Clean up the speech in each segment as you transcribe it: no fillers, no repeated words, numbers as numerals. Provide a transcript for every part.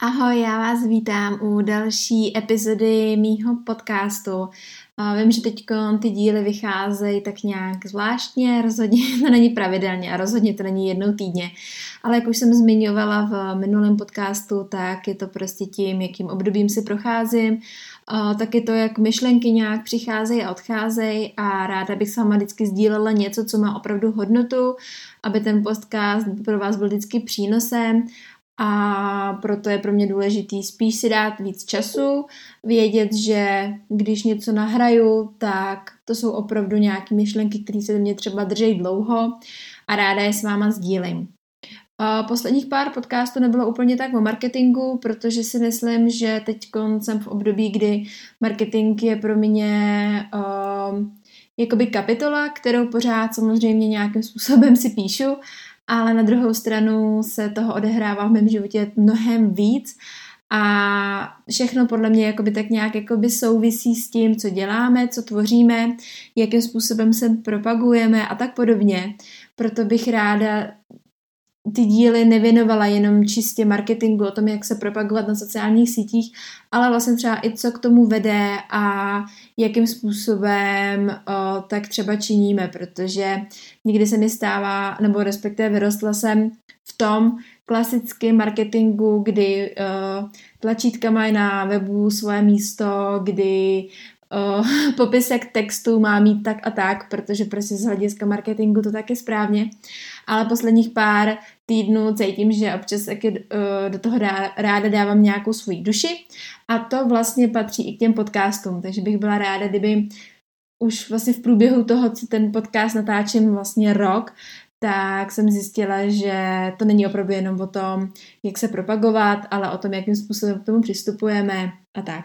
Ahoj, já vás vítám u další epizody mýho podcastu. Vím, že teď ty díly vycházejí tak nějak zvláštně, rozhodně to není pravidelně a rozhodně to není jednou týdně. Ale jak už jsem zmiňovala v minulém podcastu, tak je to prostě tím, jakým obdobím si procházím, tak je to, jak myšlenky nějak přicházejí a odcházejí a ráda bych s váma vždycky sdílela něco, co má opravdu hodnotu, aby ten podcast pro vás byl vždycky přínosem. A proto je pro mě důležitý spíš si dát víc času, vědět, že když něco nahraju, tak to jsou opravdu nějaké myšlenky, které se do mě třeba držejí dlouho a ráda je s váma sdílím. Posledních pár podcastů nebylo úplně tak o marketingu, protože si myslím, že teď jsem v období, kdy marketing je pro mě jakoby kapitola, kterou pořád samozřejmě nějakým způsobem si píšu, ale na druhou stranu se toho odehrává v mém životě mnohem víc a všechno podle mě jakoby tak nějak jakoby souvisí s tím, co děláme, co tvoříme, jakým způsobem se propagujeme a tak podobně. Proto bych ráda ty díly nevěnovala jenom čistě marketingu, o tom, jak se propagovat na sociálních sítích, ale vlastně třeba i co k tomu vede a jakým způsobem tak třeba činíme, protože někdy se mi stává, nebo respektive vyrostla jsem v tom klasickém marketingu, kdy tlačítka mají na webu svoje místo, kdy popisek textu má mít tak a tak, protože prostě z hlediska marketingu to tak je správně, ale posledních pár týdnů cítím, že občas do toho ráda dávám nějakou svoji duši a to vlastně patří i k těm podcastům, takže bych byla ráda, kdyby už vlastně v průběhu toho, co ten podcast natáčím vlastně rok, tak jsem zjistila, že to není opravdu jenom o tom, jak se propagovat, ale o tom, jakým způsobem k tomu přistupujeme a tak.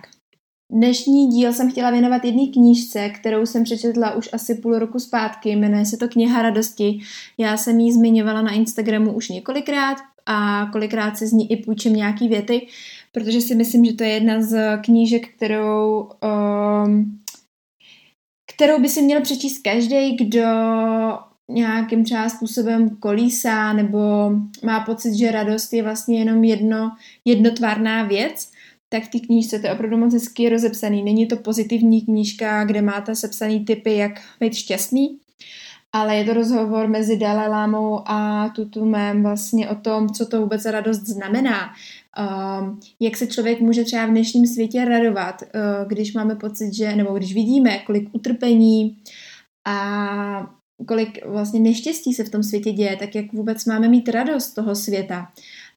Dnešní díl jsem chtěla věnovat jedné knížce, kterou jsem přečetla už asi půl roku zpátky, jmenuje se to Kniha radosti. Já jsem ji zmiňovala na Instagramu už několikrát a kolikrát si z ní i půjčím nějaký věty, protože si myslím, že to je jedna z knížek, kterou by si měl přečíst každý, kdo nějakým třeba způsobem kolísá nebo má pocit, že radost je vlastně jenom jednotvárná věc. Tak v té knížce to je opravdu moc hezky rozepsaný. Není to pozitivní knížka, kde máte sepsaný tipy, jak být šťastný, ale je to rozhovor mezi Dalajlámou a Tutumem vlastně o tom, co to vůbec radost znamená. Jak se člověk může třeba v dnešním světě radovat, když máme pocit, že, nebo když vidíme, kolik utrpení a kolik vlastně neštěstí se v tom světě děje, tak jak vůbec máme mít radost toho světa.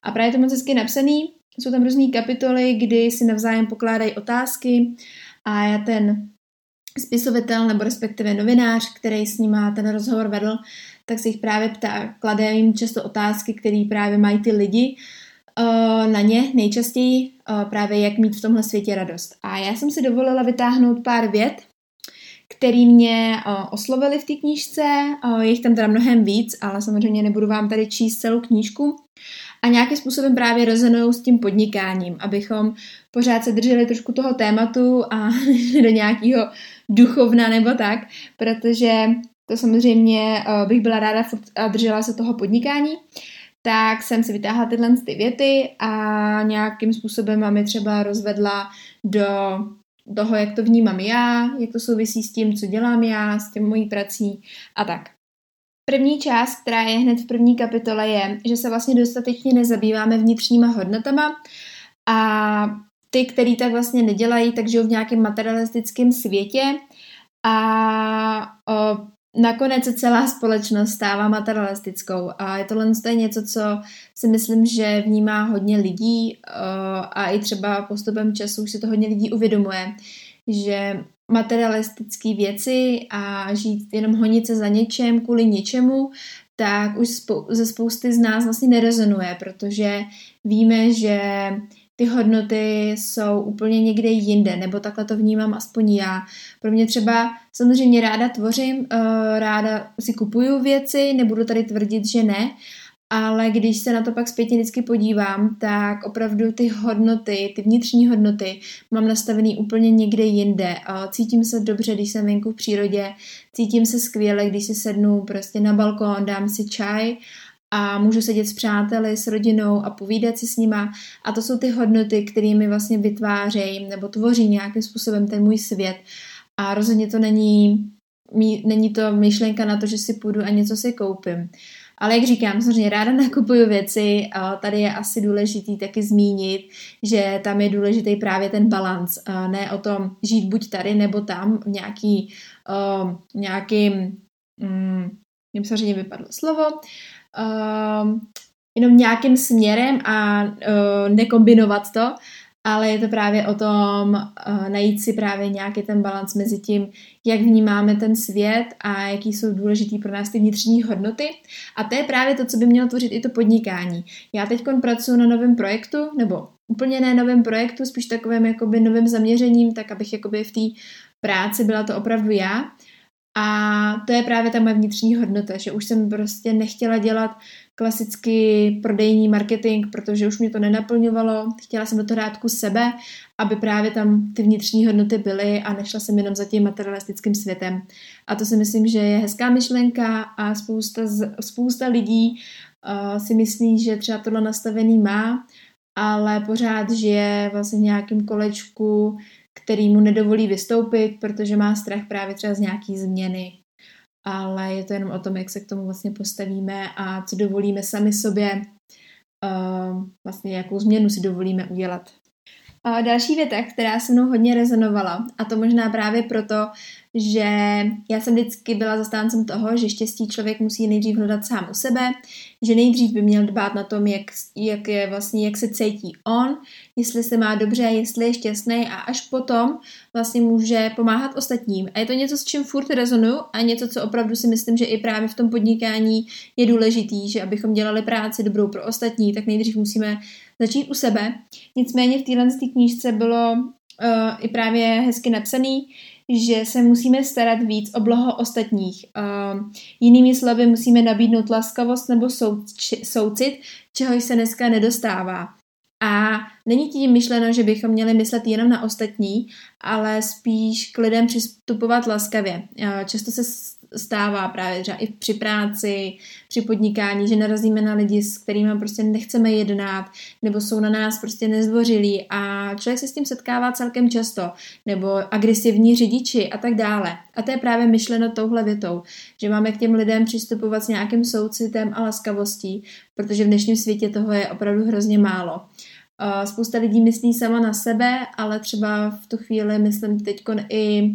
A právě to moc hezky napsaný. Jsou tam různý kapitoly, kdy si navzájem pokládají otázky a já ten spisovatel nebo respektive novinář, který s ním ten rozhovor vedl, tak se jich právě ptá, klade jim často otázky, které právě mají ty lidi na ně nejčastěji, právě jak mít v tomhle světě radost. A já jsem si dovolila vytáhnout pár vět, který mě oslovili v té knížce, je jich tam teda mnohem víc, ale samozřejmě nebudu vám tady číst celou knížku. A nějakým způsobem právě rezonují s tím podnikáním, abychom pořád se drželi trošku toho tématu a do nějakého duchovna nebo tak, protože to samozřejmě bych byla ráda a držela se toho podnikání, tak jsem si vytáhla tyhle ty věty a nějakým způsobem mám je třeba rozvedla do toho, jak to vnímám já, jak to souvisí s tím, co dělám já, s tím mojí prací a tak. První část, která je hned v první kapitole, je, že se vlastně dostatečně nezabýváme vnitřníma hodnotama a ty, který tak vlastně nedělají, tak žijou v nějakém materialistickém světě a nakonec se celá společnost stává materialistickou a je tohle něco, co si myslím, že vnímá hodně lidí a i třeba postupem času už si to hodně lidí uvědomuje, že materialistické věci a žít jenom honit se za něčem, kvůli něčemu, tak už ze spousty z nás vlastně nerezonuje, protože víme, že ty hodnoty jsou úplně někde jinde, nebo takhle to vnímám aspoň já. Pro mě třeba samozřejmě ráda tvořím, ráda si kupuju věci, nebudu tady tvrdit, že ne, ale když se na to pak zpětně vždycky podívám, tak opravdu ty hodnoty, ty vnitřní hodnoty mám nastavený úplně někde jinde. Cítím se dobře, když jsem venku v přírodě, cítím se skvěle, když si sednu prostě na balkón, dám si čaj a můžu sedět s přáteli, s rodinou a povídat si s nima. A to jsou ty hodnoty, kterými vlastně vytvářejí nebo tvoří nějakým způsobem ten můj svět. A rozhodně to není to myšlenka na to, že si půjdu a něco si koupím. Ale jak říkám, samozřejmě ráda nakupuju věci, tady je asi důležitý taky zmínit, že tam je důležitý právě ten balanc, ne o tom žít buď tady nebo tam v nějakým směrem a nekombinovat to, ale je to právě o tom najít si právě nějaký ten balanc mezi tím, jak vnímáme ten svět a jaký jsou důležitý pro nás ty vnitřní hodnoty. A to je právě to, co by mělo tvořit i to podnikání. Já teď pracuji na novém projektu, nebo úplně ne novém projektu, spíš takovém jakoby novém zaměřením, tak abych jakoby v té práci byla to opravdu já. A to je právě ta moje vnitřní hodnota, že už jsem prostě nechtěla dělat klasicky prodejní marketing, protože už mě to nenaplňovalo, chtěla jsem do toho dát kus sebe, aby právě tam ty vnitřní hodnoty byly a nešla jsem jenom za tím materialistickým světem. A to si myslím, že je hezká myšlenka a spousta lidí si myslí, že třeba tohle nastavený má, ale pořád žije vlastně v nějakém kolečku, který mu nedovolí vystoupit, protože má strach právě třeba z nějaký změny. Ale je to jenom o tom, jak se k tomu vlastně postavíme a co dovolíme sami sobě, vlastně jakou změnu si dovolíme udělat. A další věta, která se mnou hodně rezonovala, a to možná právě proto, že já jsem vždycky byla zastáncem toho, že štěstí člověk musí nejdřív hledat sám u sebe, že nejdřív by měl dbát na tom, jak se cítí on, jestli se má dobře, jestli je šťastný a až potom vlastně může pomáhat ostatním. A je to něco, s čím furt rezonuju a něco, co opravdu si myslím, že i právě v tom podnikání je důležitý, že abychom dělali práci dobrou pro ostatní, tak nejdřív musíme začít u sebe. Nicméně v téhle knížce bylo i právě hezky napsaný, že se musíme starat víc o blaho ostatních. Jinými slovy musíme nabídnout laskavost nebo soucit, čehož se dneska nedostává. A není tím myšleno, že bychom měli myslet jenom na ostatní, ale spíš k lidem přistupovat laskavě. Často se stává právě třeba i při práci, při podnikání, že narazíme na lidi, s kterými prostě nechceme jednat, nebo jsou na nás prostě nezdvořilí a člověk se s tím setkává celkem často, nebo agresivní řidiči a tak dále. A to je právě myšleno touhle větou, že máme k těm lidem přistupovat s nějakým soucitem a laskavostí, protože v dnešním světě toho je opravdu hrozně málo. Spousta lidí myslí sama na sebe, ale třeba v tu chvíli myslím teďkon i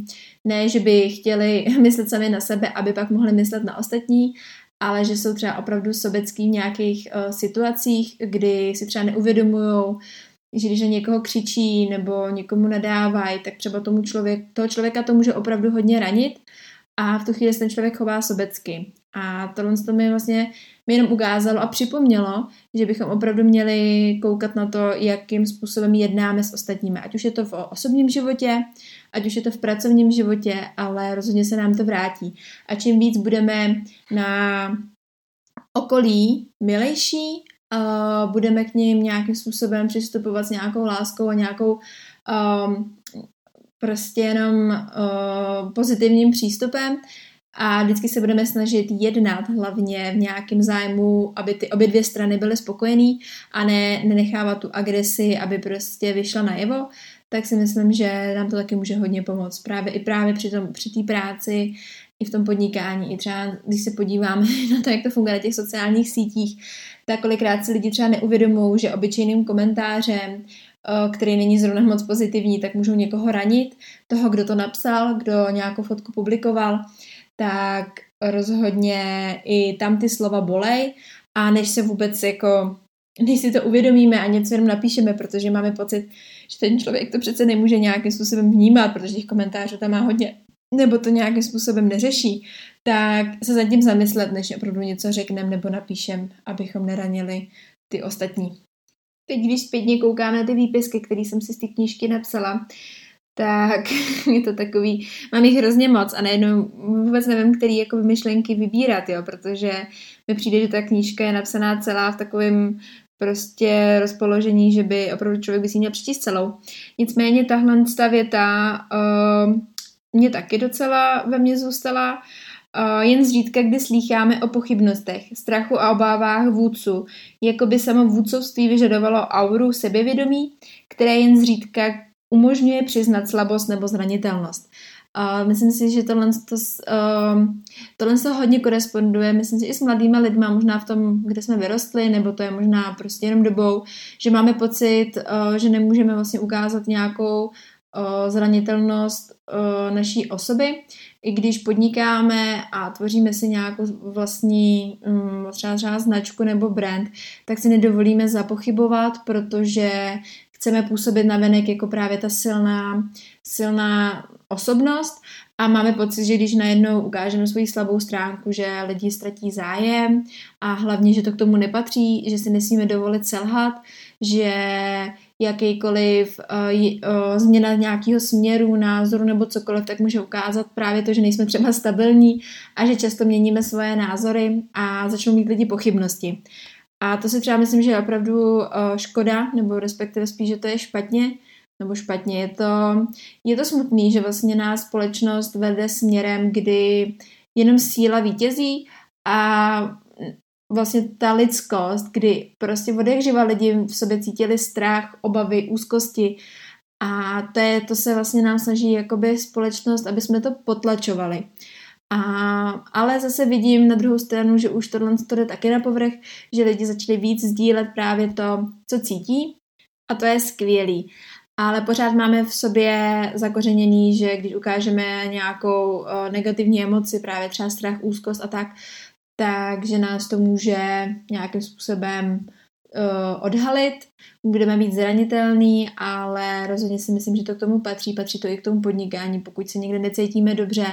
ne, že by chtěli myslet sami na sebe, aby pak mohli myslet na ostatní, ale že jsou třeba opravdu sobecký v nějakých situacích, kdy si třeba neuvědomujou, že když na někoho křičí nebo někomu nadávají, tak třeba toho člověka to může opravdu hodně ranit a v tu chvíli se ten člověk chová sobecky. A tohle to mi vlastně jenom ukázalo a připomnělo, že bychom opravdu měli koukat na to, jakým způsobem jednáme s ostatními. Ať už je to v osobním životě, ať už je to v pracovním životě, ale rozhodně se nám to vrátí. A čím víc budeme na okolí milejší, budeme k nim nějakým způsobem přistupovat s nějakou láskou a nějakou prostě jenom pozitivním přístupem, a vždycky se budeme snažit jednat hlavně v nějakém zájmu, aby ty obě dvě strany byly spokojený a nenechávat tu agresi, aby prostě vyšla najevo, tak si myslím, že nám to taky může hodně pomoct. Právě při té práci, i v tom podnikání. I třeba, když se podíváme na to, jak to funguje na těch sociálních sítích, tak kolikrát si lidi třeba neuvědomují, že obyčejným komentářem, který není zrovna moc pozitivní, tak můžou někoho ranit, toho, kdo to napsal, kdo nějakou fotku publikoval, tak rozhodně i tam ty slova bolej a než si to uvědomíme a něco jenom napíšeme, protože máme pocit, že ten člověk to přece nemůže nějakým způsobem vnímat, protože těch komentářů tam má hodně, nebo to nějakým způsobem neřeší, tak se za tím zamyslet, než opravdu něco řekneme nebo napíšem, abychom neranili ty ostatní. Teď, když zpětně koukám na ty výpisky, které jsem si z té knížky napsala, tak je to takový, mám jich hrozně moc a najednou vůbec nevím, který jako myšlenky vybírat, jo, protože mi přijde, že ta knížka je napsaná celá v takovém prostě rozpoložení, že by opravdu člověk by si měl přečíst celou. Nicméně tahle věta mě taky docela ve mně zůstala Jen zřídka, kdy slýcháme o pochybnostech, strachu a obávách vůdců, jako by samo vůdcovství vyžadovalo auru sebevědomí, které jen zřídka umožňuje přiznat slabost nebo zranitelnost. Myslím si, že tohle hodně koresponduje, myslím si, i s mladými lidmi, možná v tom, kde jsme vyrostli, nebo to je možná prostě jenom dobou, že máme pocit, že nemůžeme vlastně ukázat nějakou zranitelnost naší osoby, i když podnikáme a tvoříme si nějakou vlastní třeba značku nebo brand, tak si nedovolíme zapochybovat, protože chceme působit navenek jako právě ta silná osobnost a máme pocit, že když najednou ukážeme svoji slabou stránku, že lidi ztratí zájem a hlavně, že to k tomu nepatří, že si nesmíme dovolit selhat, že jakýkoliv změna nějakého směru, názoru nebo cokoliv, tak může ukázat právě to, že nejsme třeba stabilní a že často měníme svoje názory a začnou mít lidi pochybnosti. A to si třeba myslím, že je opravdu škoda, nebo respektive spíš, že to je špatně. Je to smutný, že vlastně nás společnost vede směrem, kdy jenom síla vítězí a vlastně ta lidskost, kdy prostě odehřiva lidi v sobě cítili strach, obavy, úzkosti a to se vlastně nám snaží jakoby společnost, aby jsme to potlačovali. Ale zase vidím na druhou stranu, že už tohle jde taky na povrch, že lidi začali víc sdílet právě to, co cítí a to je skvělý. Ale pořád máme v sobě zakořeněný, že když ukážeme nějakou negativní emoci, právě třeba strach, úzkost a tak, takže nás to může nějakým způsobem odhalit, budeme být zranitelní, ale rozhodně si myslím, že to k tomu patří to i k tomu podnikání, pokud se někde necítíme dobře,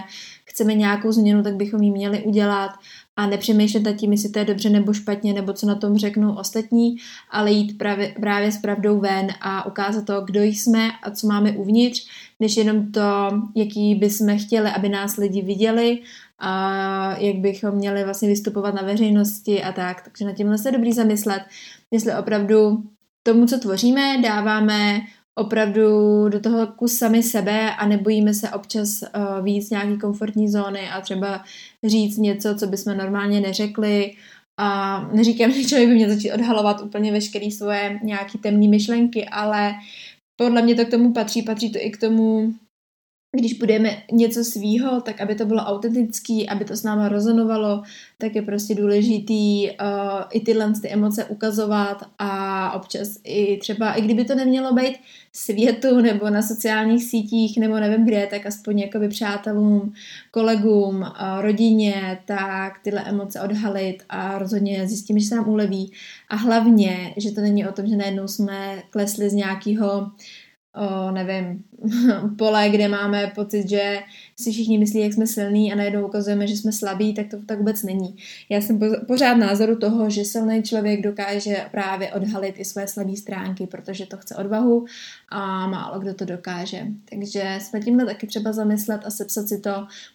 chceme nějakou změnu, tak bychom ji měli udělat a nepřemýšlet nad tím, jestli to je dobře nebo špatně, nebo co na tom řeknou ostatní, ale jít právě s pravdou ven a ukázat to, kdo jsme a co máme uvnitř, než jenom to, jaký bychom chtěli, aby nás lidi viděli a jak bychom měli vlastně vystupovat na veřejnosti a tak. Takže na tímhle se dobrý zamyslet, jestli opravdu tomu, co tvoříme, dáváme opravdu do toho kus sami sebe a nebojíme se občas víc nějaký komfortní zóny a třeba říct něco, co bychom normálně neřekli. A neříkám, že člověk by měl začít odhalovat úplně veškeré svoje nějaké temné myšlenky, ale podle mě to k tomu patří to i k tomu, když budeme něco svýho, tak aby to bylo autentický, aby to s náma rezonovalo, tak je prostě důležitý i tyhle emoce ukazovat a občas i třeba, i kdyby to nemělo být světu nebo na sociálních sítích nebo nevím kde, tak aspoň jakoby přátelům, kolegům, rodině, tak tyhle emoce odhalit a rozhodně zjistíme, že se nám uleví. A hlavně, že to není o tom, že najednou jsme klesli z nějakého pole, kde máme pocit, že si všichni myslí, jak jsme silní a najednou ukazujeme, že jsme slabí, tak to tak vůbec není. Já jsem pořád názoru toho, že silný člověk dokáže právě odhalit i své slabé stránky, protože to chce odvahu a málo kdo to dokáže. Takže jsme tímhle taky třeba zamyslet a sepsat si to,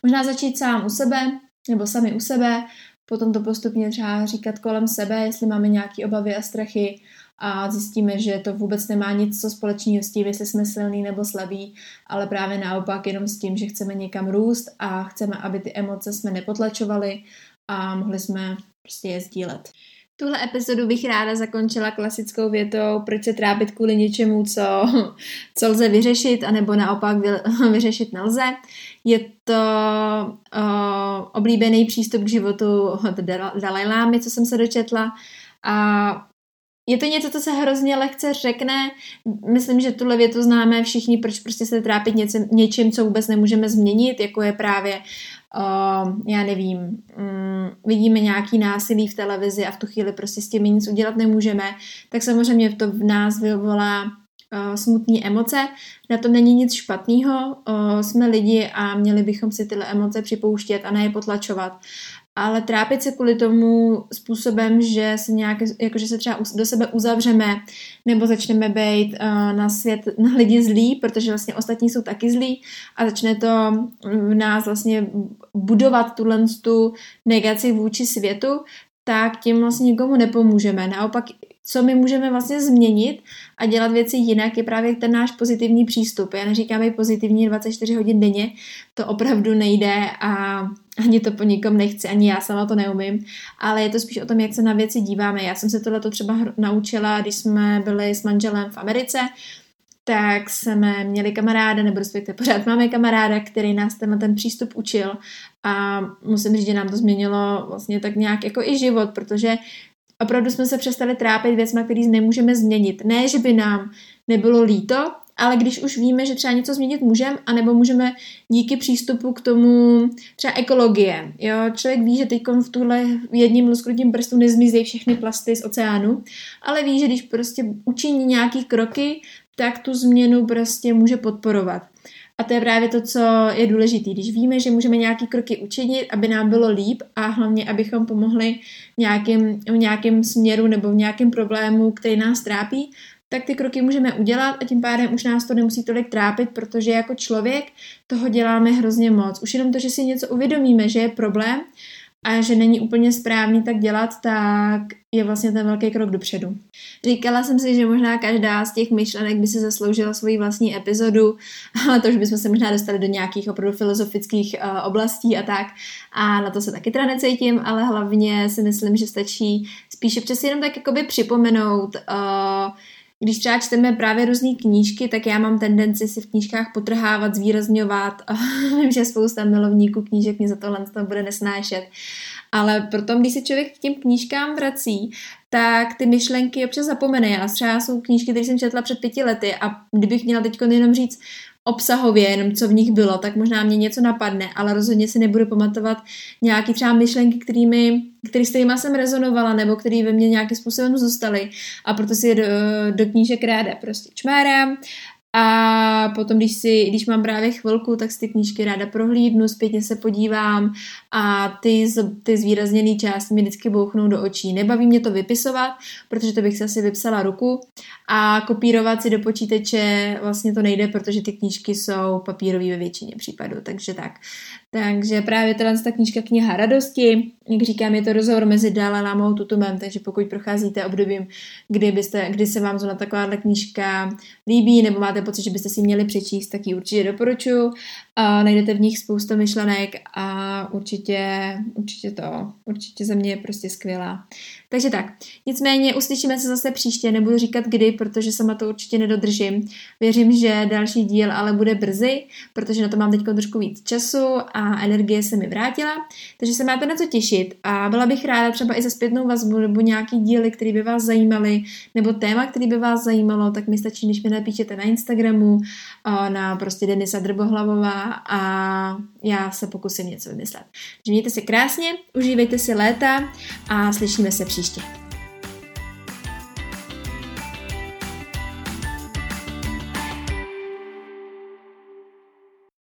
možná začít sám u sebe, nebo sami u sebe, potom to postupně třeba říkat kolem sebe, jestli máme nějaké obavy a strachy, a zjistíme, že to vůbec nemá nic co společného s tím, jestli jsme silní nebo slabí, ale právě naopak jenom s tím, že chceme někam růst a chceme, aby ty emoce jsme nepotlačovali a mohli jsme prostě je sdílet. Tuhle epizodu bych ráda zakončila klasickou větou, proč se trápit kvůli něčemu, co lze vyřešit, anebo naopak vyřešit nelze. Je to oblíbený přístup k životu od Dalajlámy, co jsem se dočetla a je to něco, co se hrozně lehce řekne. Myslím, že tuhle větu známe všichni, proč prostě se trápit něčím, co vůbec nemůžeme změnit, jako je právě, vidíme nějaký násilí v televizi a v tu chvíli prostě s tím nic udělat nemůžeme, tak samozřejmě to v nás vyvolá smutné emoce. Na tom není nic špatného, jsme lidi a měli bychom si tyhle emoce připouštět a ne je potlačovat. Ale trápit se kvůli tomu způsobem, že se nějak, jakože se třeba do sebe uzavřeme nebo začneme být na lidi zlí, protože vlastně ostatní jsou taky zlí a začne to v nás vlastně budovat tu negaci vůči světu, tak tím vlastně nikomu nepomůžeme. Naopak co my můžeme vlastně změnit a dělat věci jinak, je právě ten náš pozitivní přístup. Já neříkám i pozitivní 24 hodin denně, to opravdu nejde a ani to po nikom nechci, ani já sama to neumím, ale je to spíš o tom, jak se na věci díváme. Já jsem se tohleto třeba naučila, když jsme byli s manželem v Americe, tak jsme měli kamaráda, nebo respektive pořád máme kamaráda, který nás ten přístup učil a musím říct, že nám to změnilo vlastně tak nějak jako i život, protože opravdu jsme se přestali trápit věcma, které nemůžeme změnit. Ne, že by nám nebylo líto, ale když už víme, že třeba něco změnit můžeme, anebo můžeme díky přístupu k tomu třeba ekologie. Jo? Člověk ví, že teď v tuhle jedním lusknutím prstu nezmizí všechny plasty z oceánu, ale ví, že když prostě učiní nějaký kroky, tak tu změnu prostě může podporovat. A to je právě to, co je důležité. Když víme, že můžeme nějaké kroky učinit, aby nám bylo líp a hlavně, abychom pomohli v nějakém směru nebo v nějakém problému, který nás trápí, tak ty kroky můžeme udělat a tím pádem už nás to nemusí tolik trápit, protože jako člověk toho děláme hrozně moc. Už jenom to, že si něco uvědomíme, že je problém a že není úplně správný tak dělat, tak je vlastně ten velký krok dopředu. Říkala jsem si, že možná každá z těch myšlenek by si zasloužila svoji vlastní epizodu, ale to už bychom se možná dostali do nějakých opravdu filozofických oblastí a tak. A na to se taky teda necítím, ale hlavně si myslím, že stačí spíše přesně jenom tak jakoby připomenout, když třeba čteme právě různý knížky, tak já mám tendenci si v knížkách potrhávat, zvýrazňovat. Vím, že spousta milovníků knížek mě za tohle bude nesnášet. Ale proto, když se člověk k těm knížkám vrací, tak ty myšlenky občas zapomene. Já třeba jsou knížky, které jsem četla před 5 lety a kdybych měla teď jenom říct obsahově, jenom co v nich bylo, tak možná mě něco napadne, ale rozhodně si nebudu pamatovat nějaké třeba myšlenky, s kterýma jsem rezonovala nebo který ve mně nějakým způsobem zůstaly a proto si je do knížek ráda prostě čmárám a potom, když mám právě chvilku, tak si ty knížky ráda prohlídnu, zpětně se podívám a ty zvýrazněné části mi vždycky bouchnou do očí. Nebaví mě to vypisovat, protože to bych si asi vypsala ruku a kopírovat si do počítače vlastně to nejde, protože ty knížky jsou papírové ve většině případů, takže tak. Takže právě ta knížka Kniha radosti, jak říkám, je to rozhovor mezi Dalalámou a Tutumem, takže pokud procházíte obdobím, kdy se vám zrovna takováhle knížka líbí, nebo máte pocit, že byste si měli přečíst, tak ji určitě doporučuji. Najdete v nich spoustu myšlenek a určitě za mě je prostě skvělá. Takže tak, nicméně uslyšíme se zase příště, nebudu říkat kdy, protože sama to určitě nedodržím. Věřím, že další díl ale bude brzy, protože na to mám teď trošku víc času a energie se mi vrátila, takže se máte na co těšit a byla bych ráda třeba i za zpětnou vazbu nebo nějaký díly, které by vás zajímaly, nebo téma, které by vás zajímalo, tak mi stačí, když mi napíšete na Instagramu, na prostě Denisa Drbohlavová a já se pokusím něco vymyslet. Takže mějte se krásně, užívejte si léta a slyšíme se příště.